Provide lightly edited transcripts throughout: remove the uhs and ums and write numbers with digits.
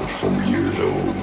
was 4 years old.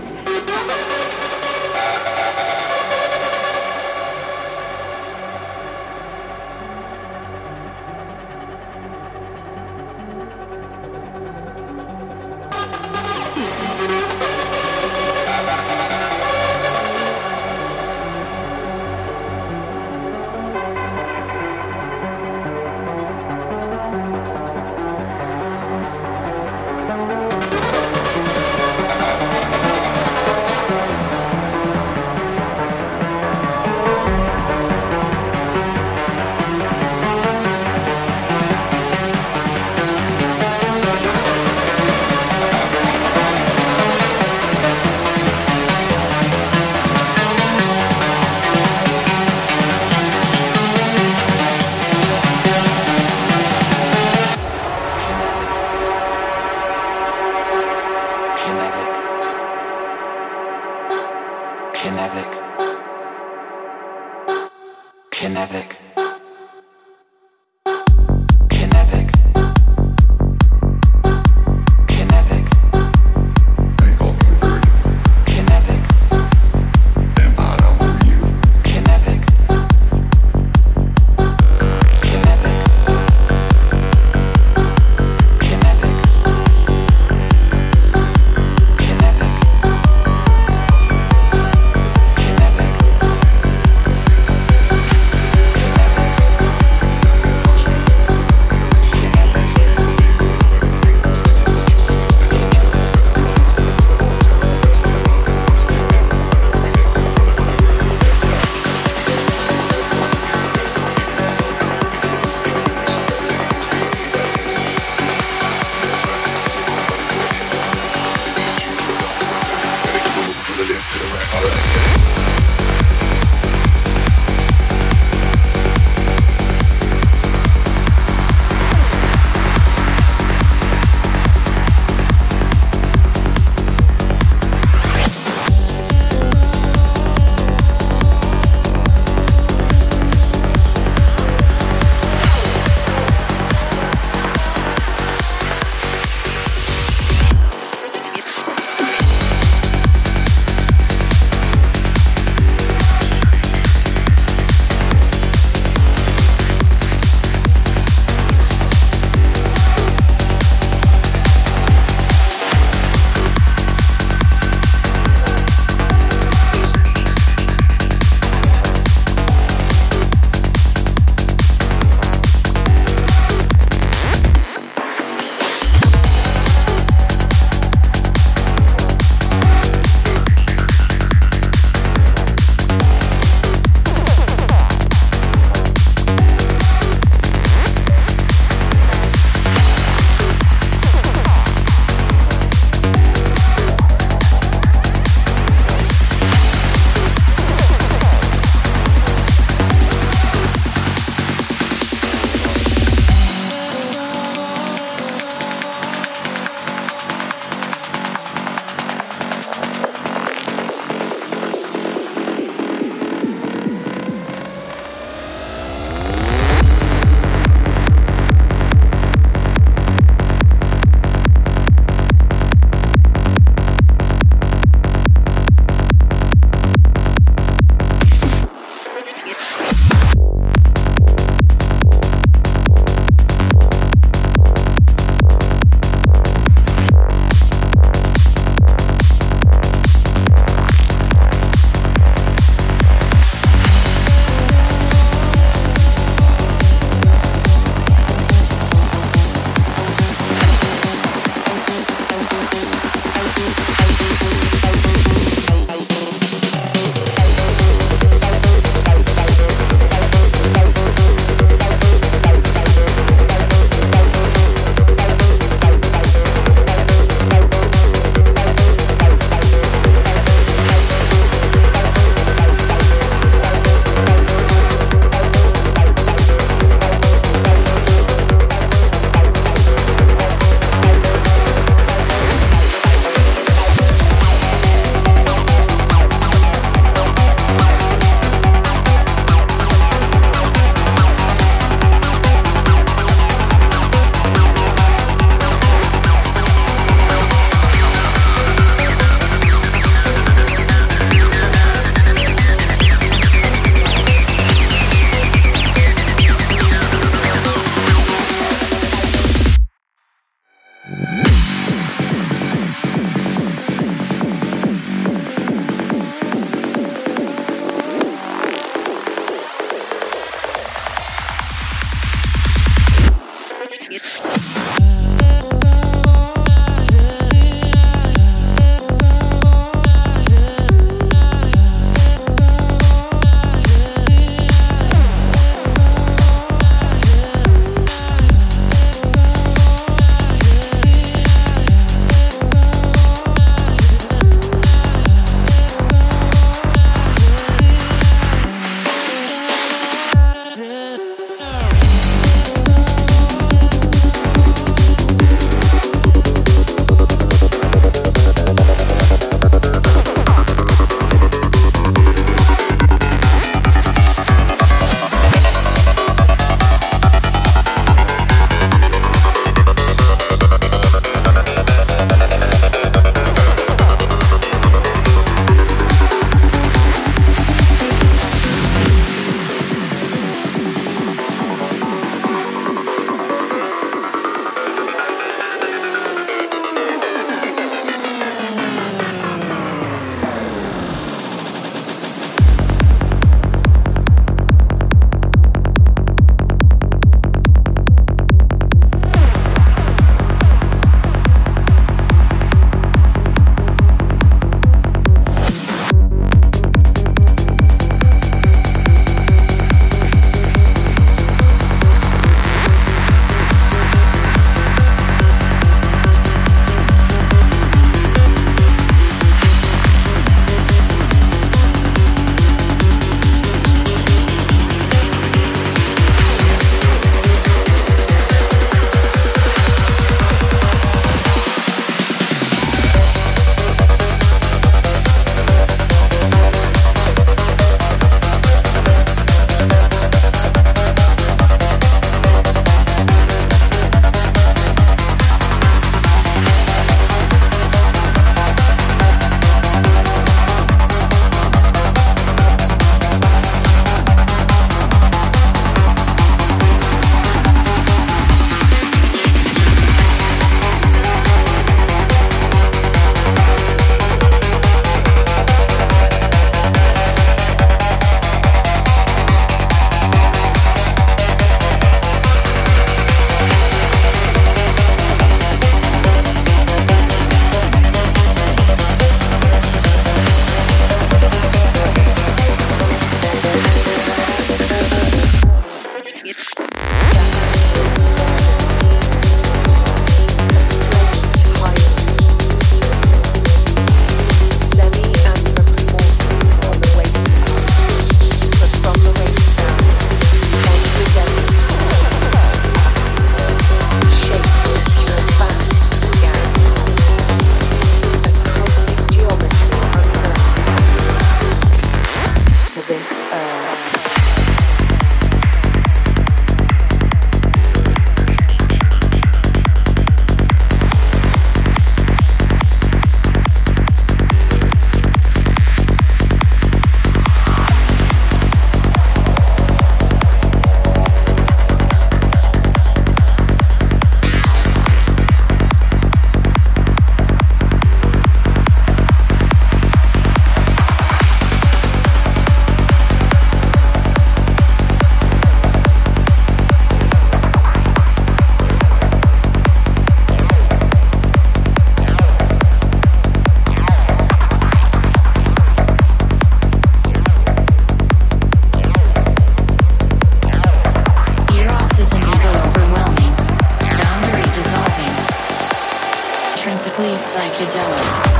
Psychedelic.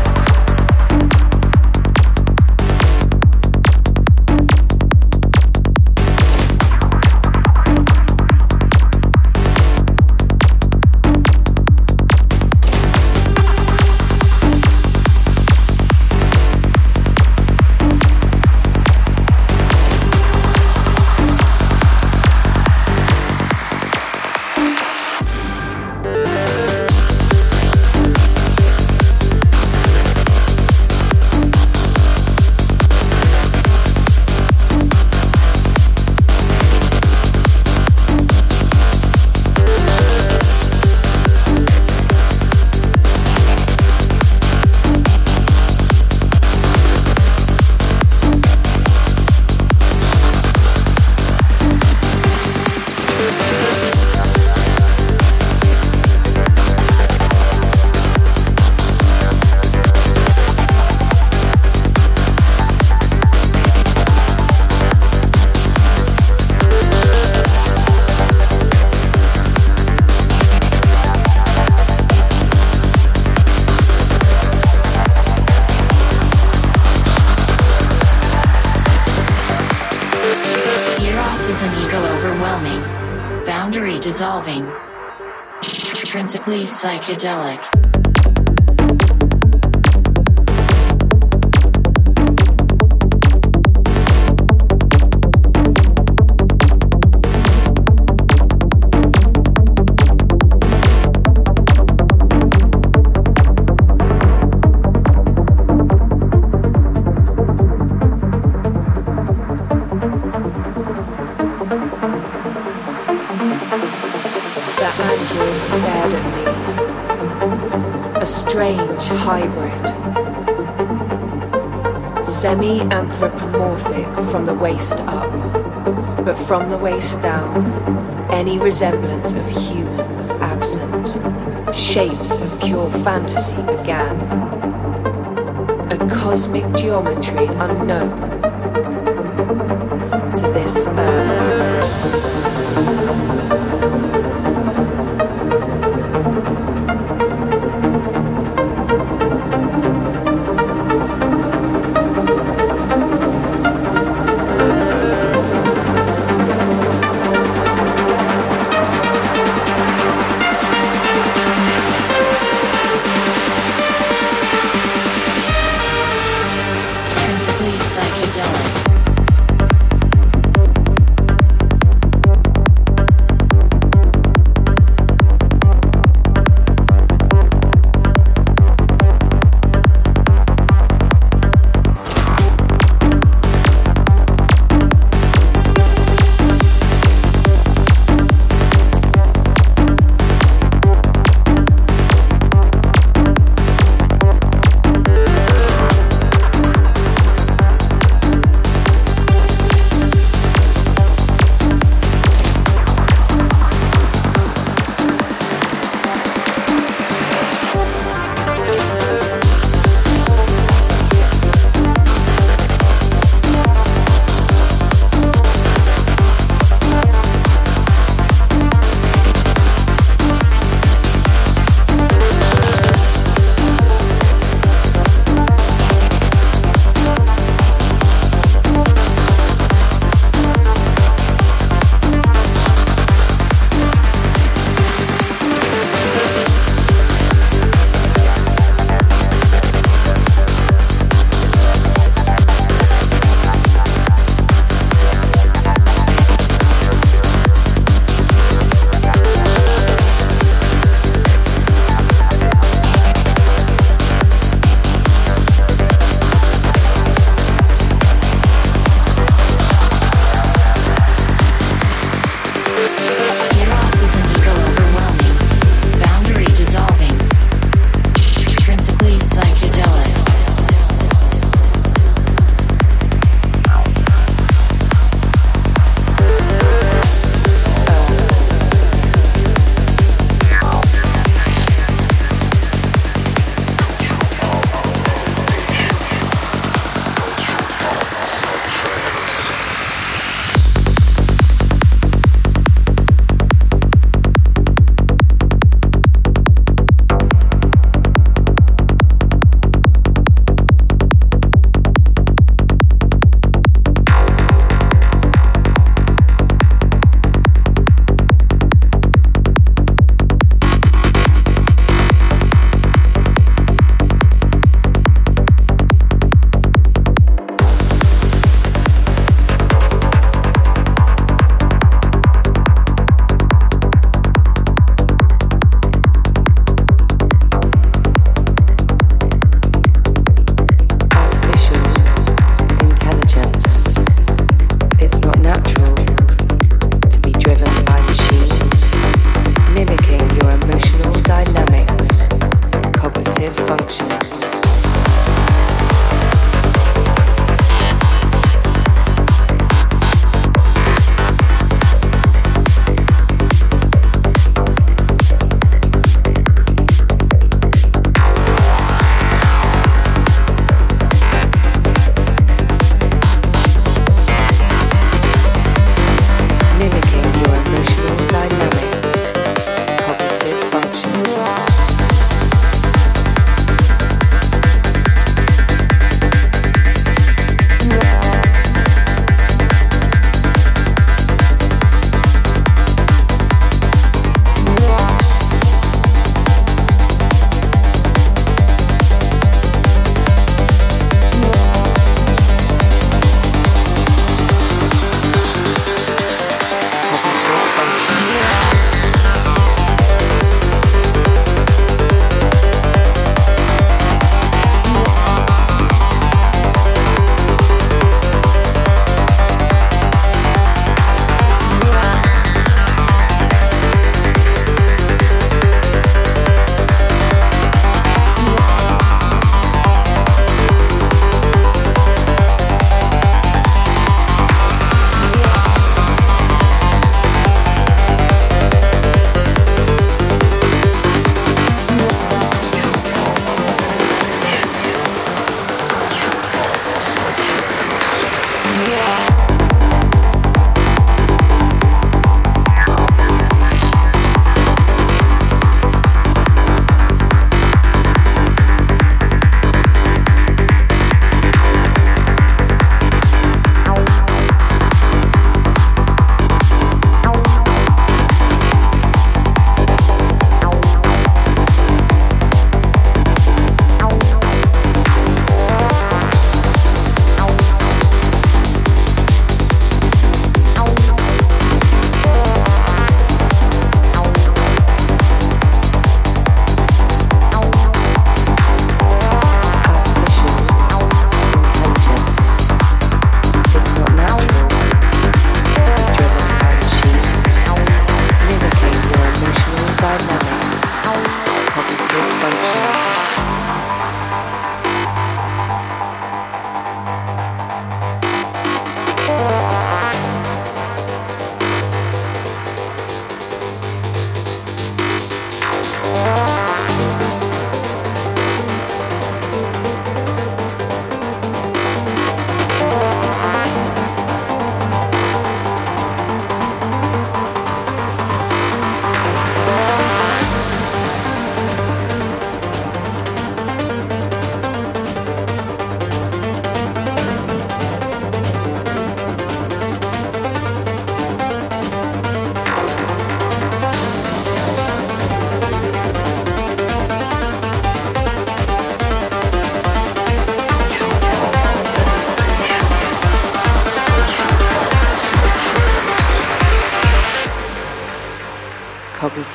Is an ego overwhelming, boundary dissolving, intrinsically psychedelic. Hybrid, semi-anthropomorphic from the waist up, but from the waist down, any resemblance of human was absent. Shapes of pure fantasy began, a cosmic geometry unknown to this earth. Psychedelic.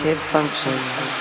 cognitive functions.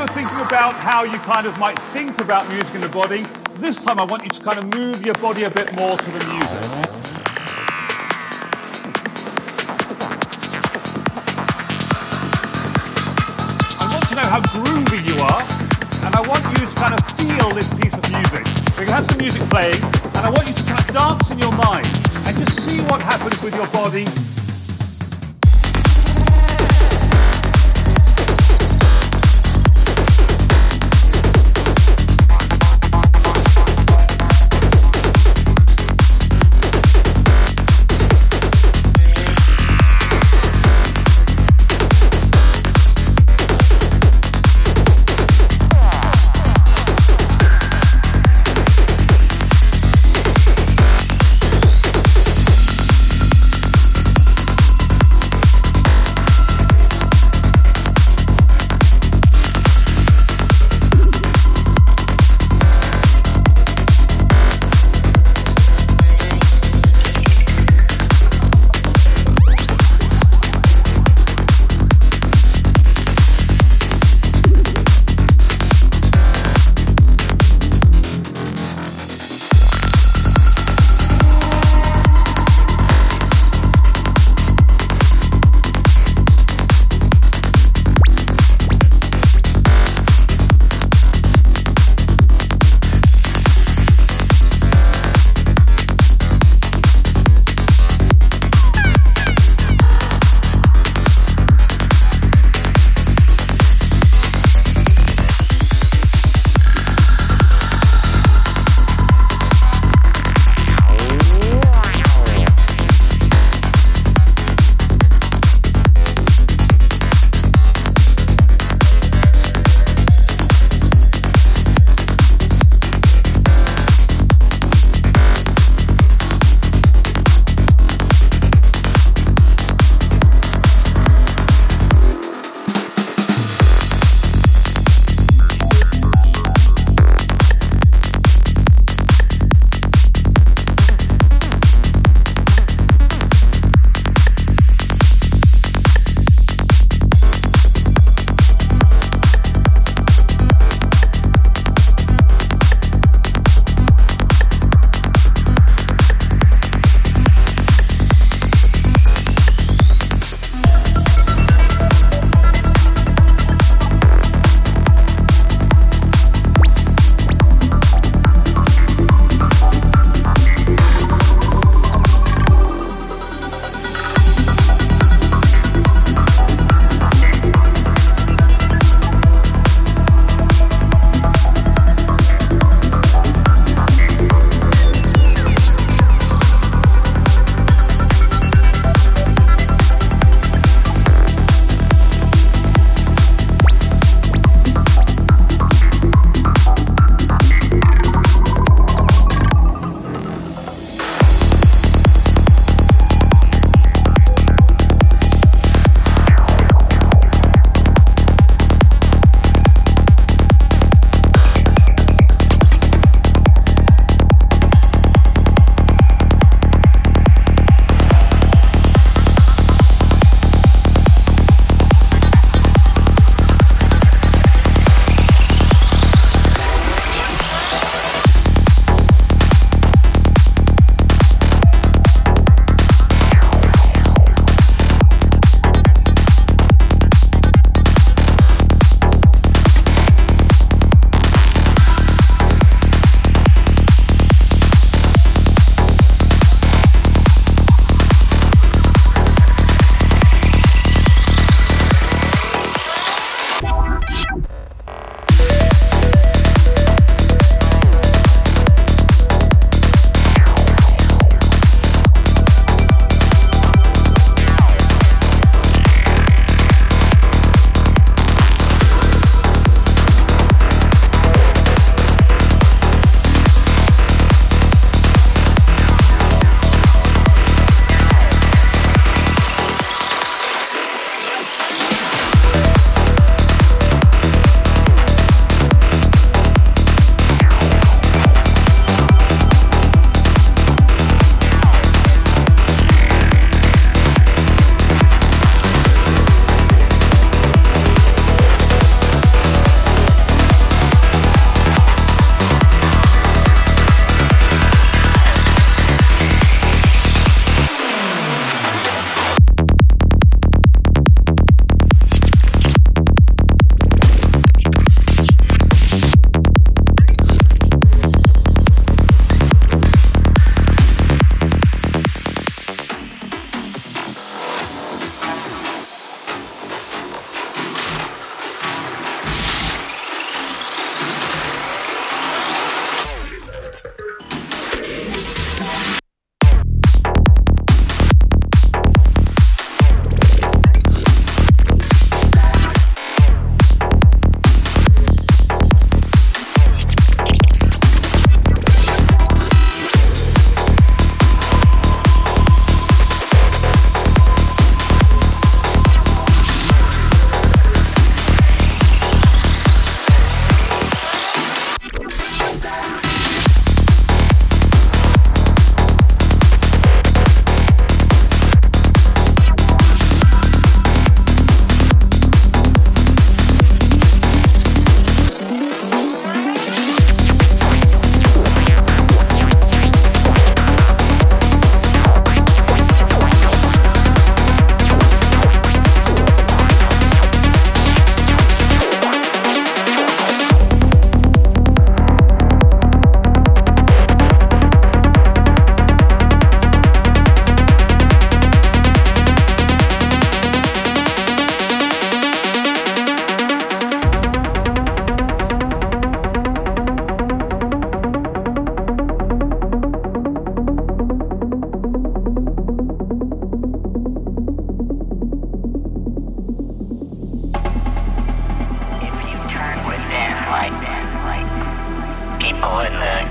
were thinking about how you kind of might think about music in the body, this time I want you to kind of move your body a bit more to the music. How groovy you are, and I want you to kind of feel this piece of music. We're going to have some music playing, and I want you to kind of dance in your mind and just see what happens with your body.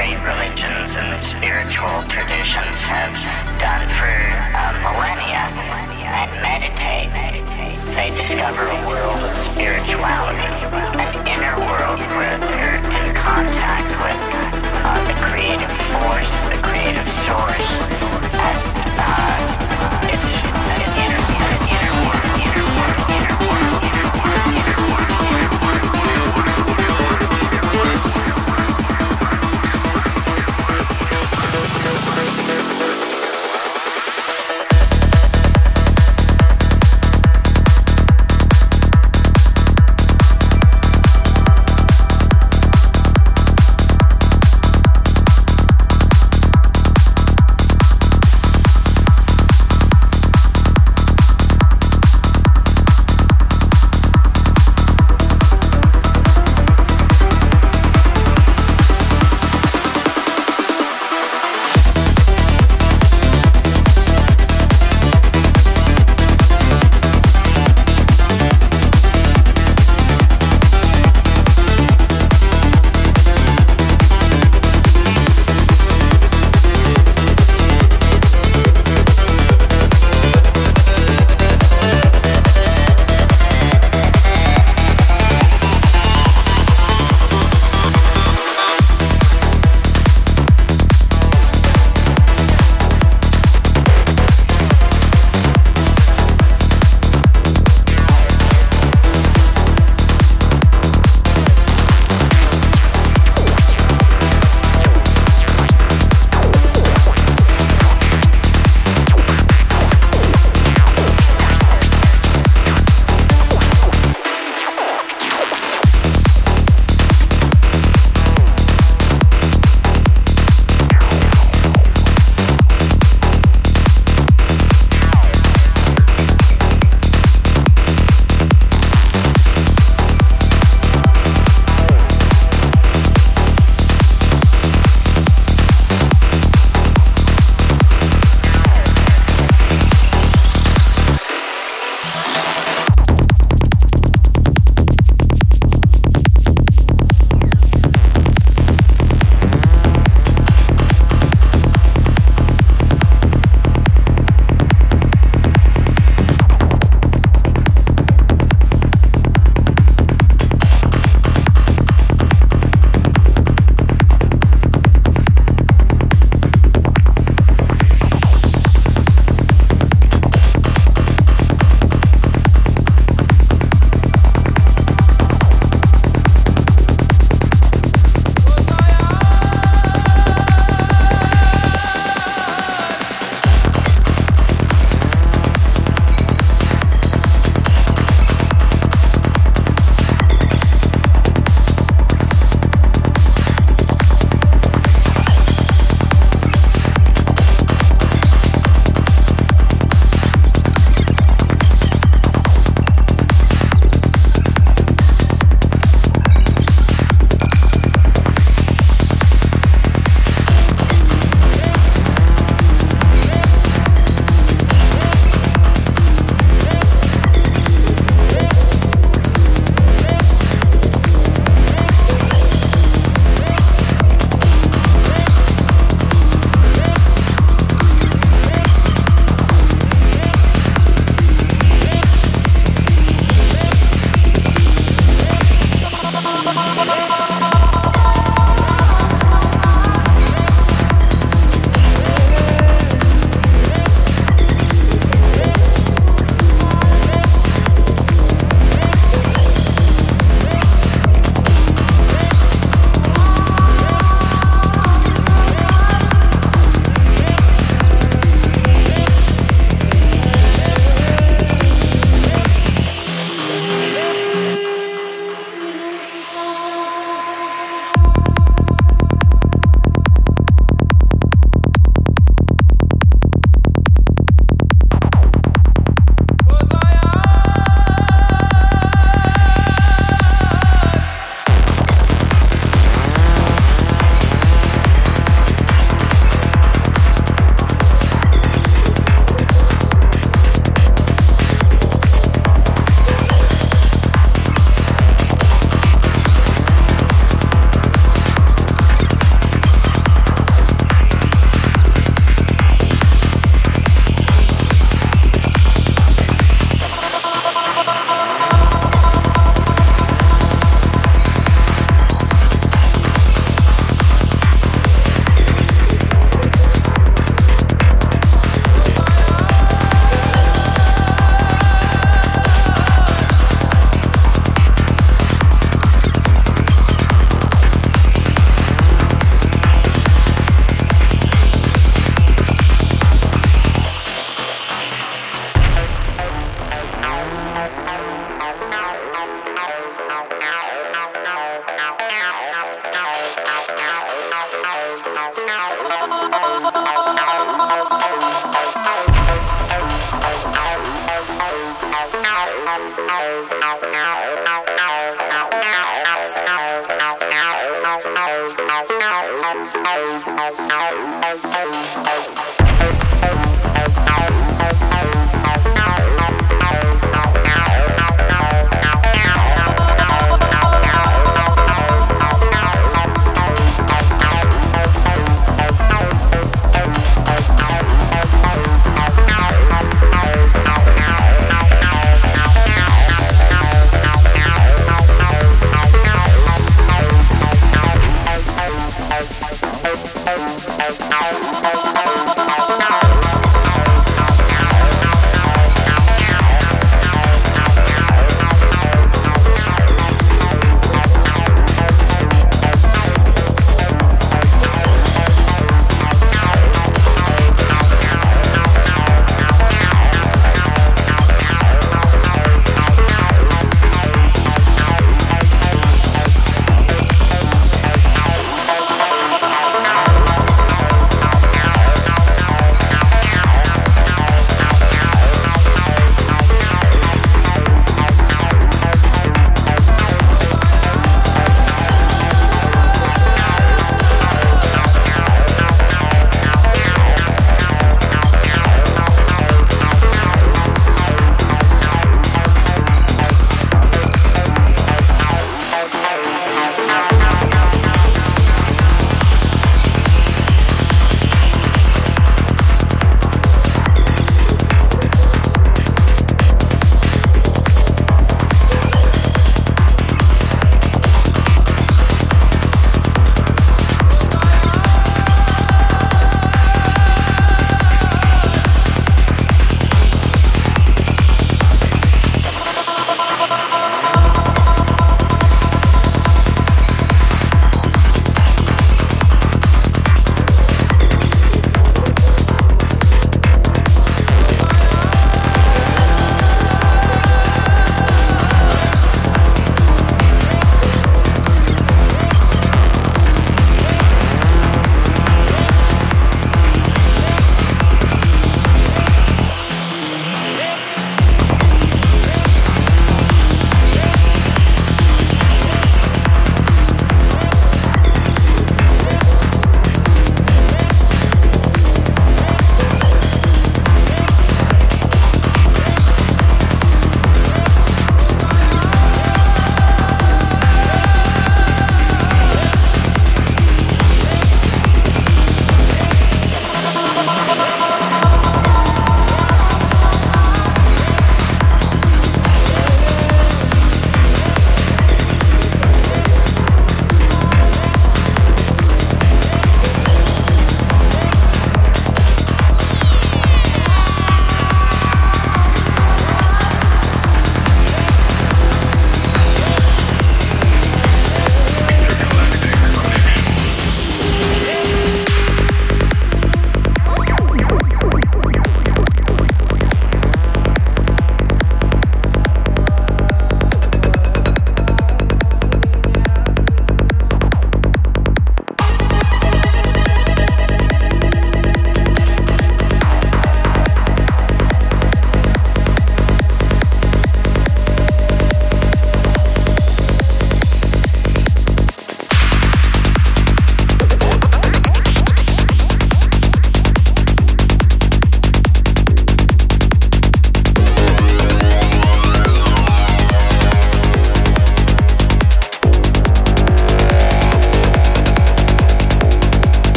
great religions and spiritual traditions have done for millennia and meditate. They discover a world of spirituality, an inner world where they're in contact with the creative force, the creative source, and it's an inner world.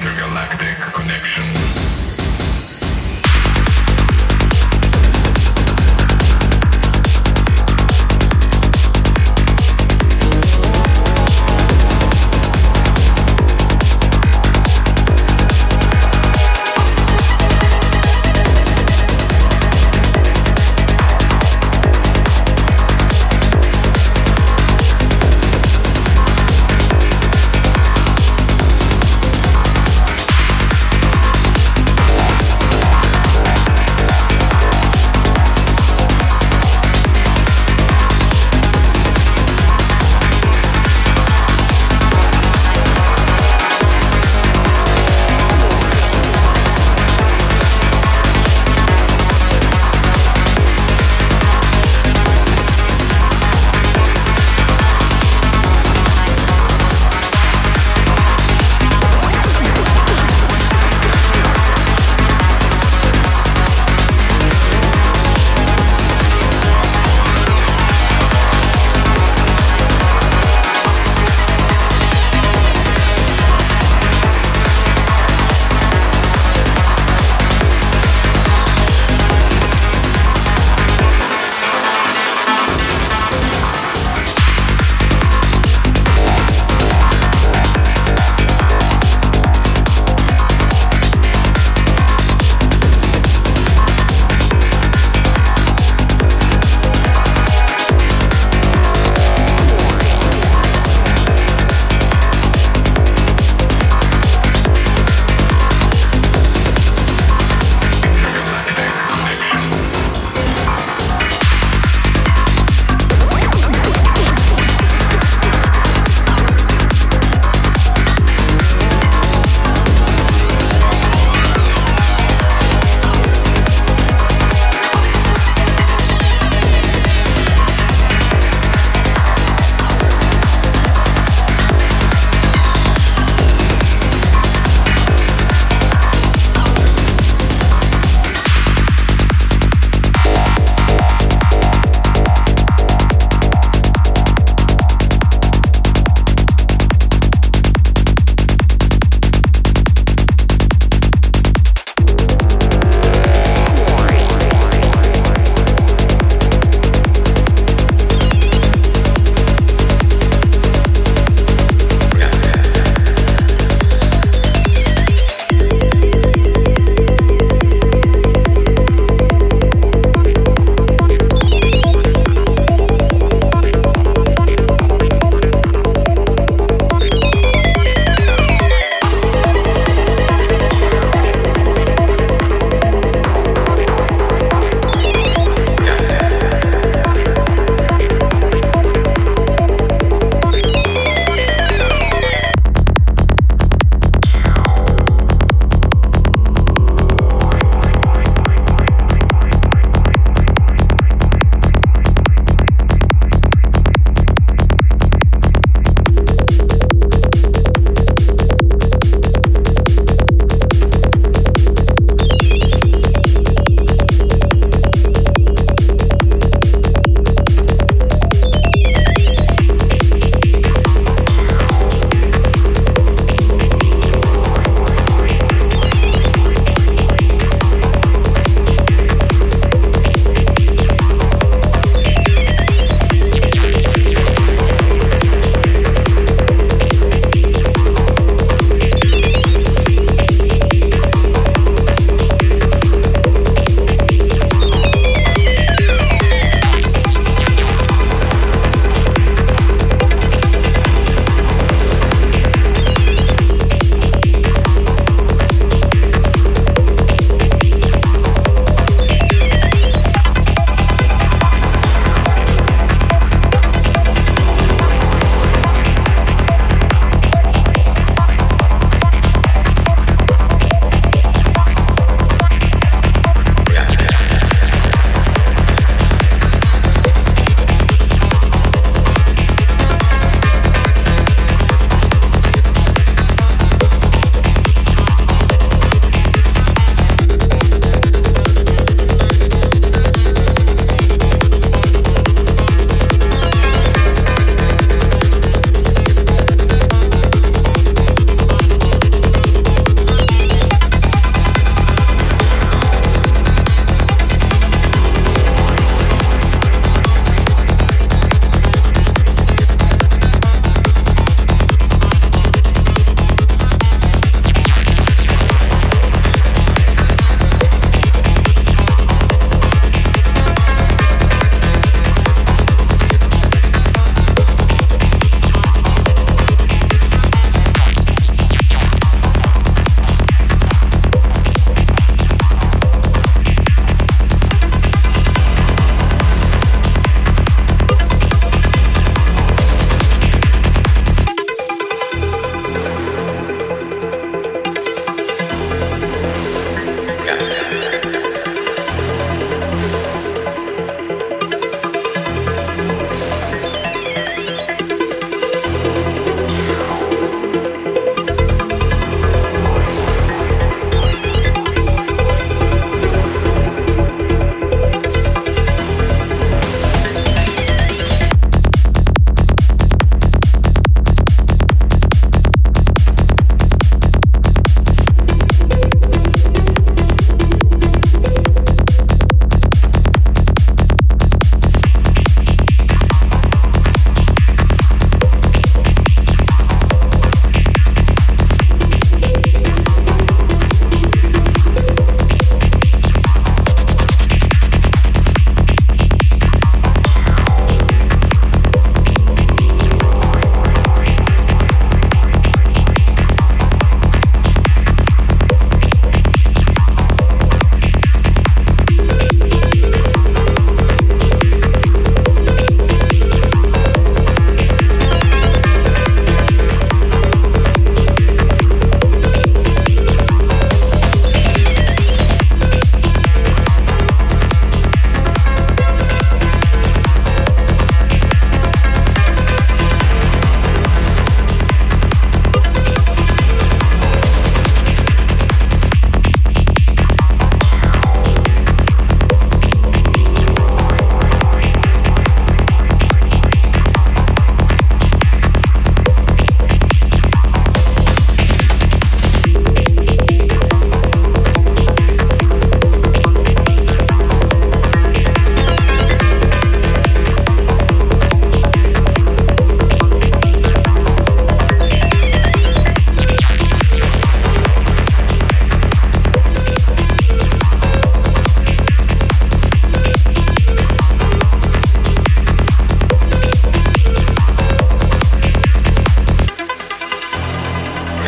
Intergalactic Connection.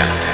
Variante.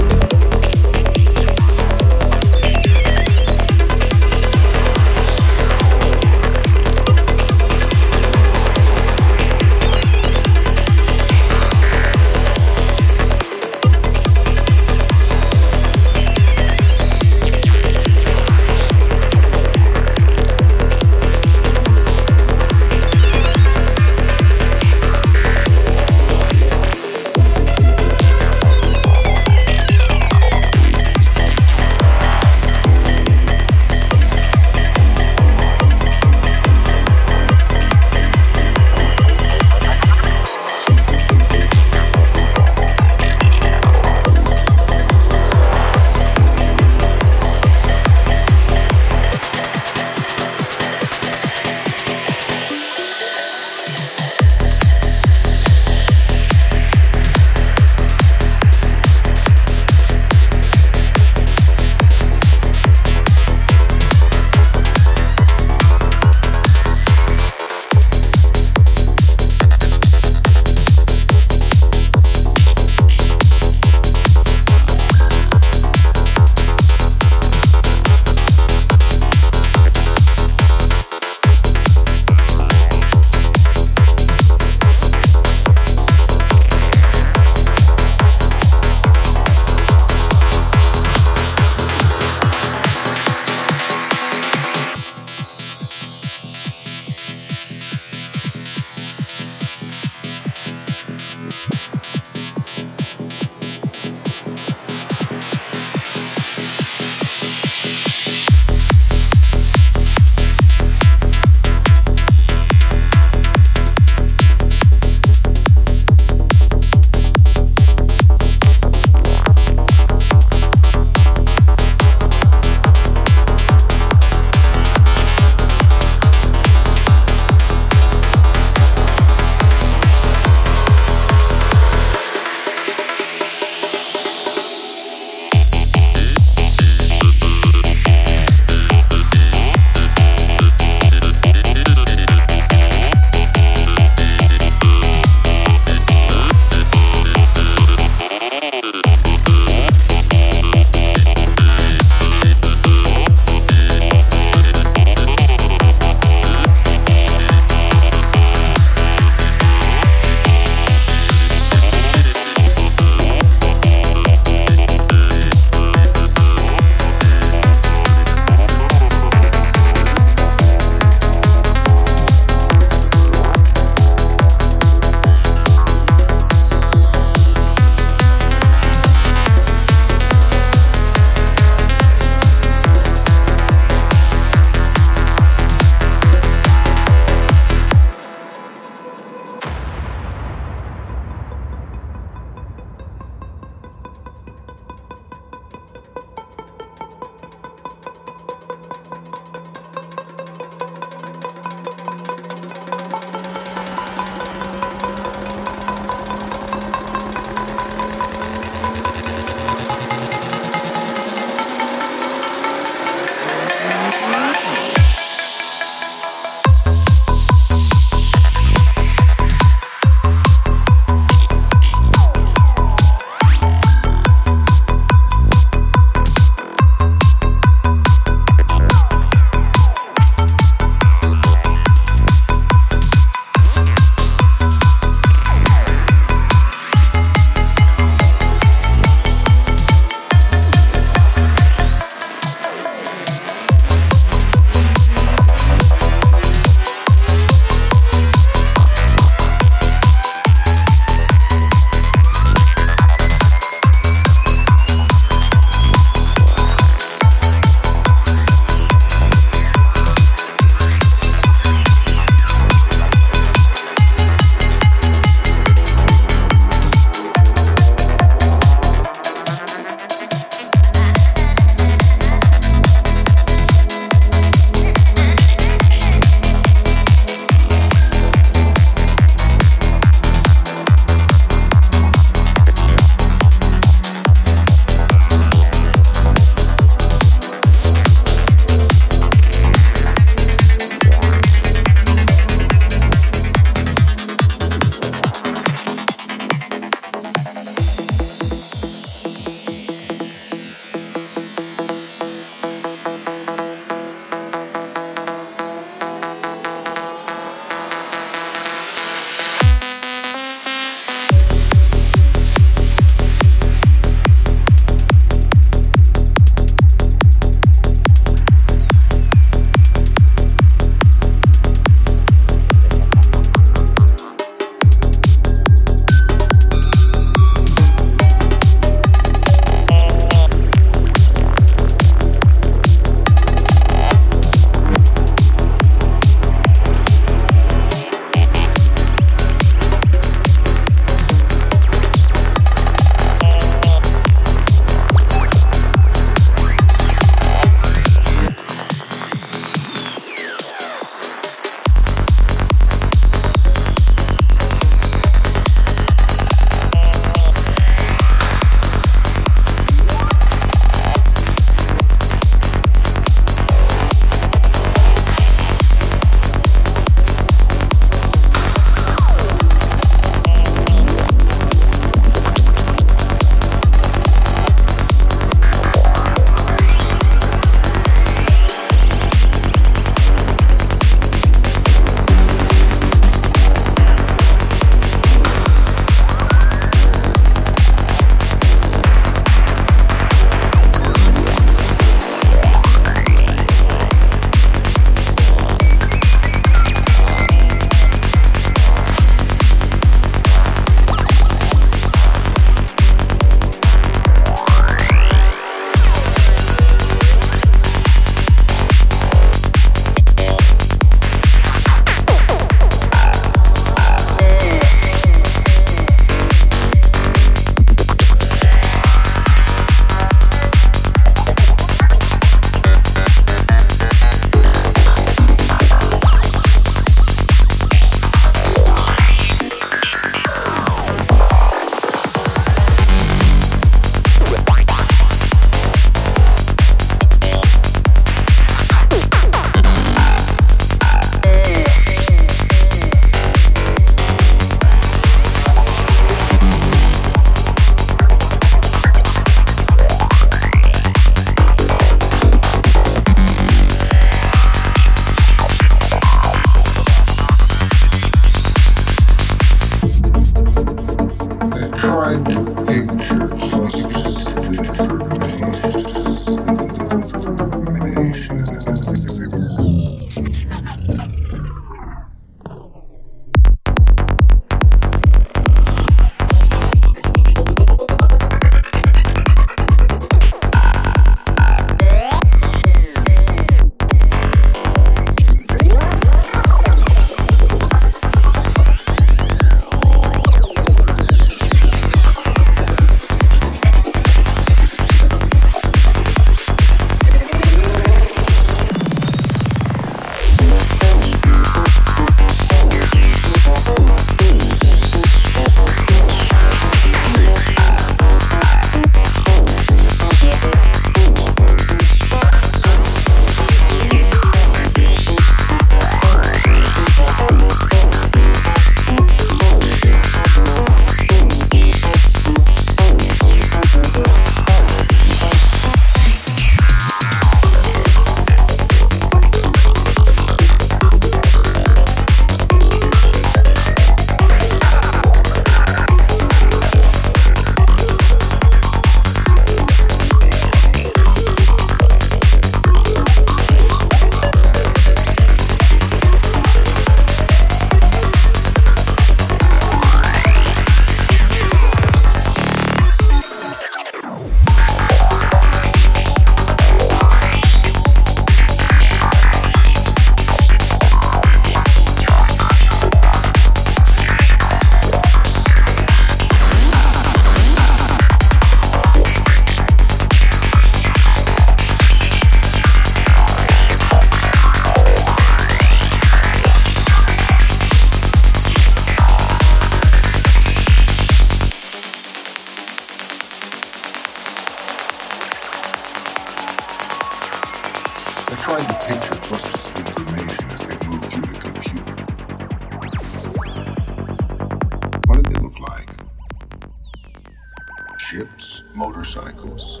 ships, motorcycles,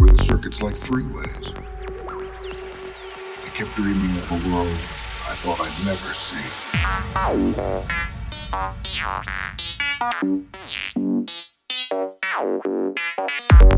were the circuits like freeways. I kept dreaming of a world I thought I'd never see.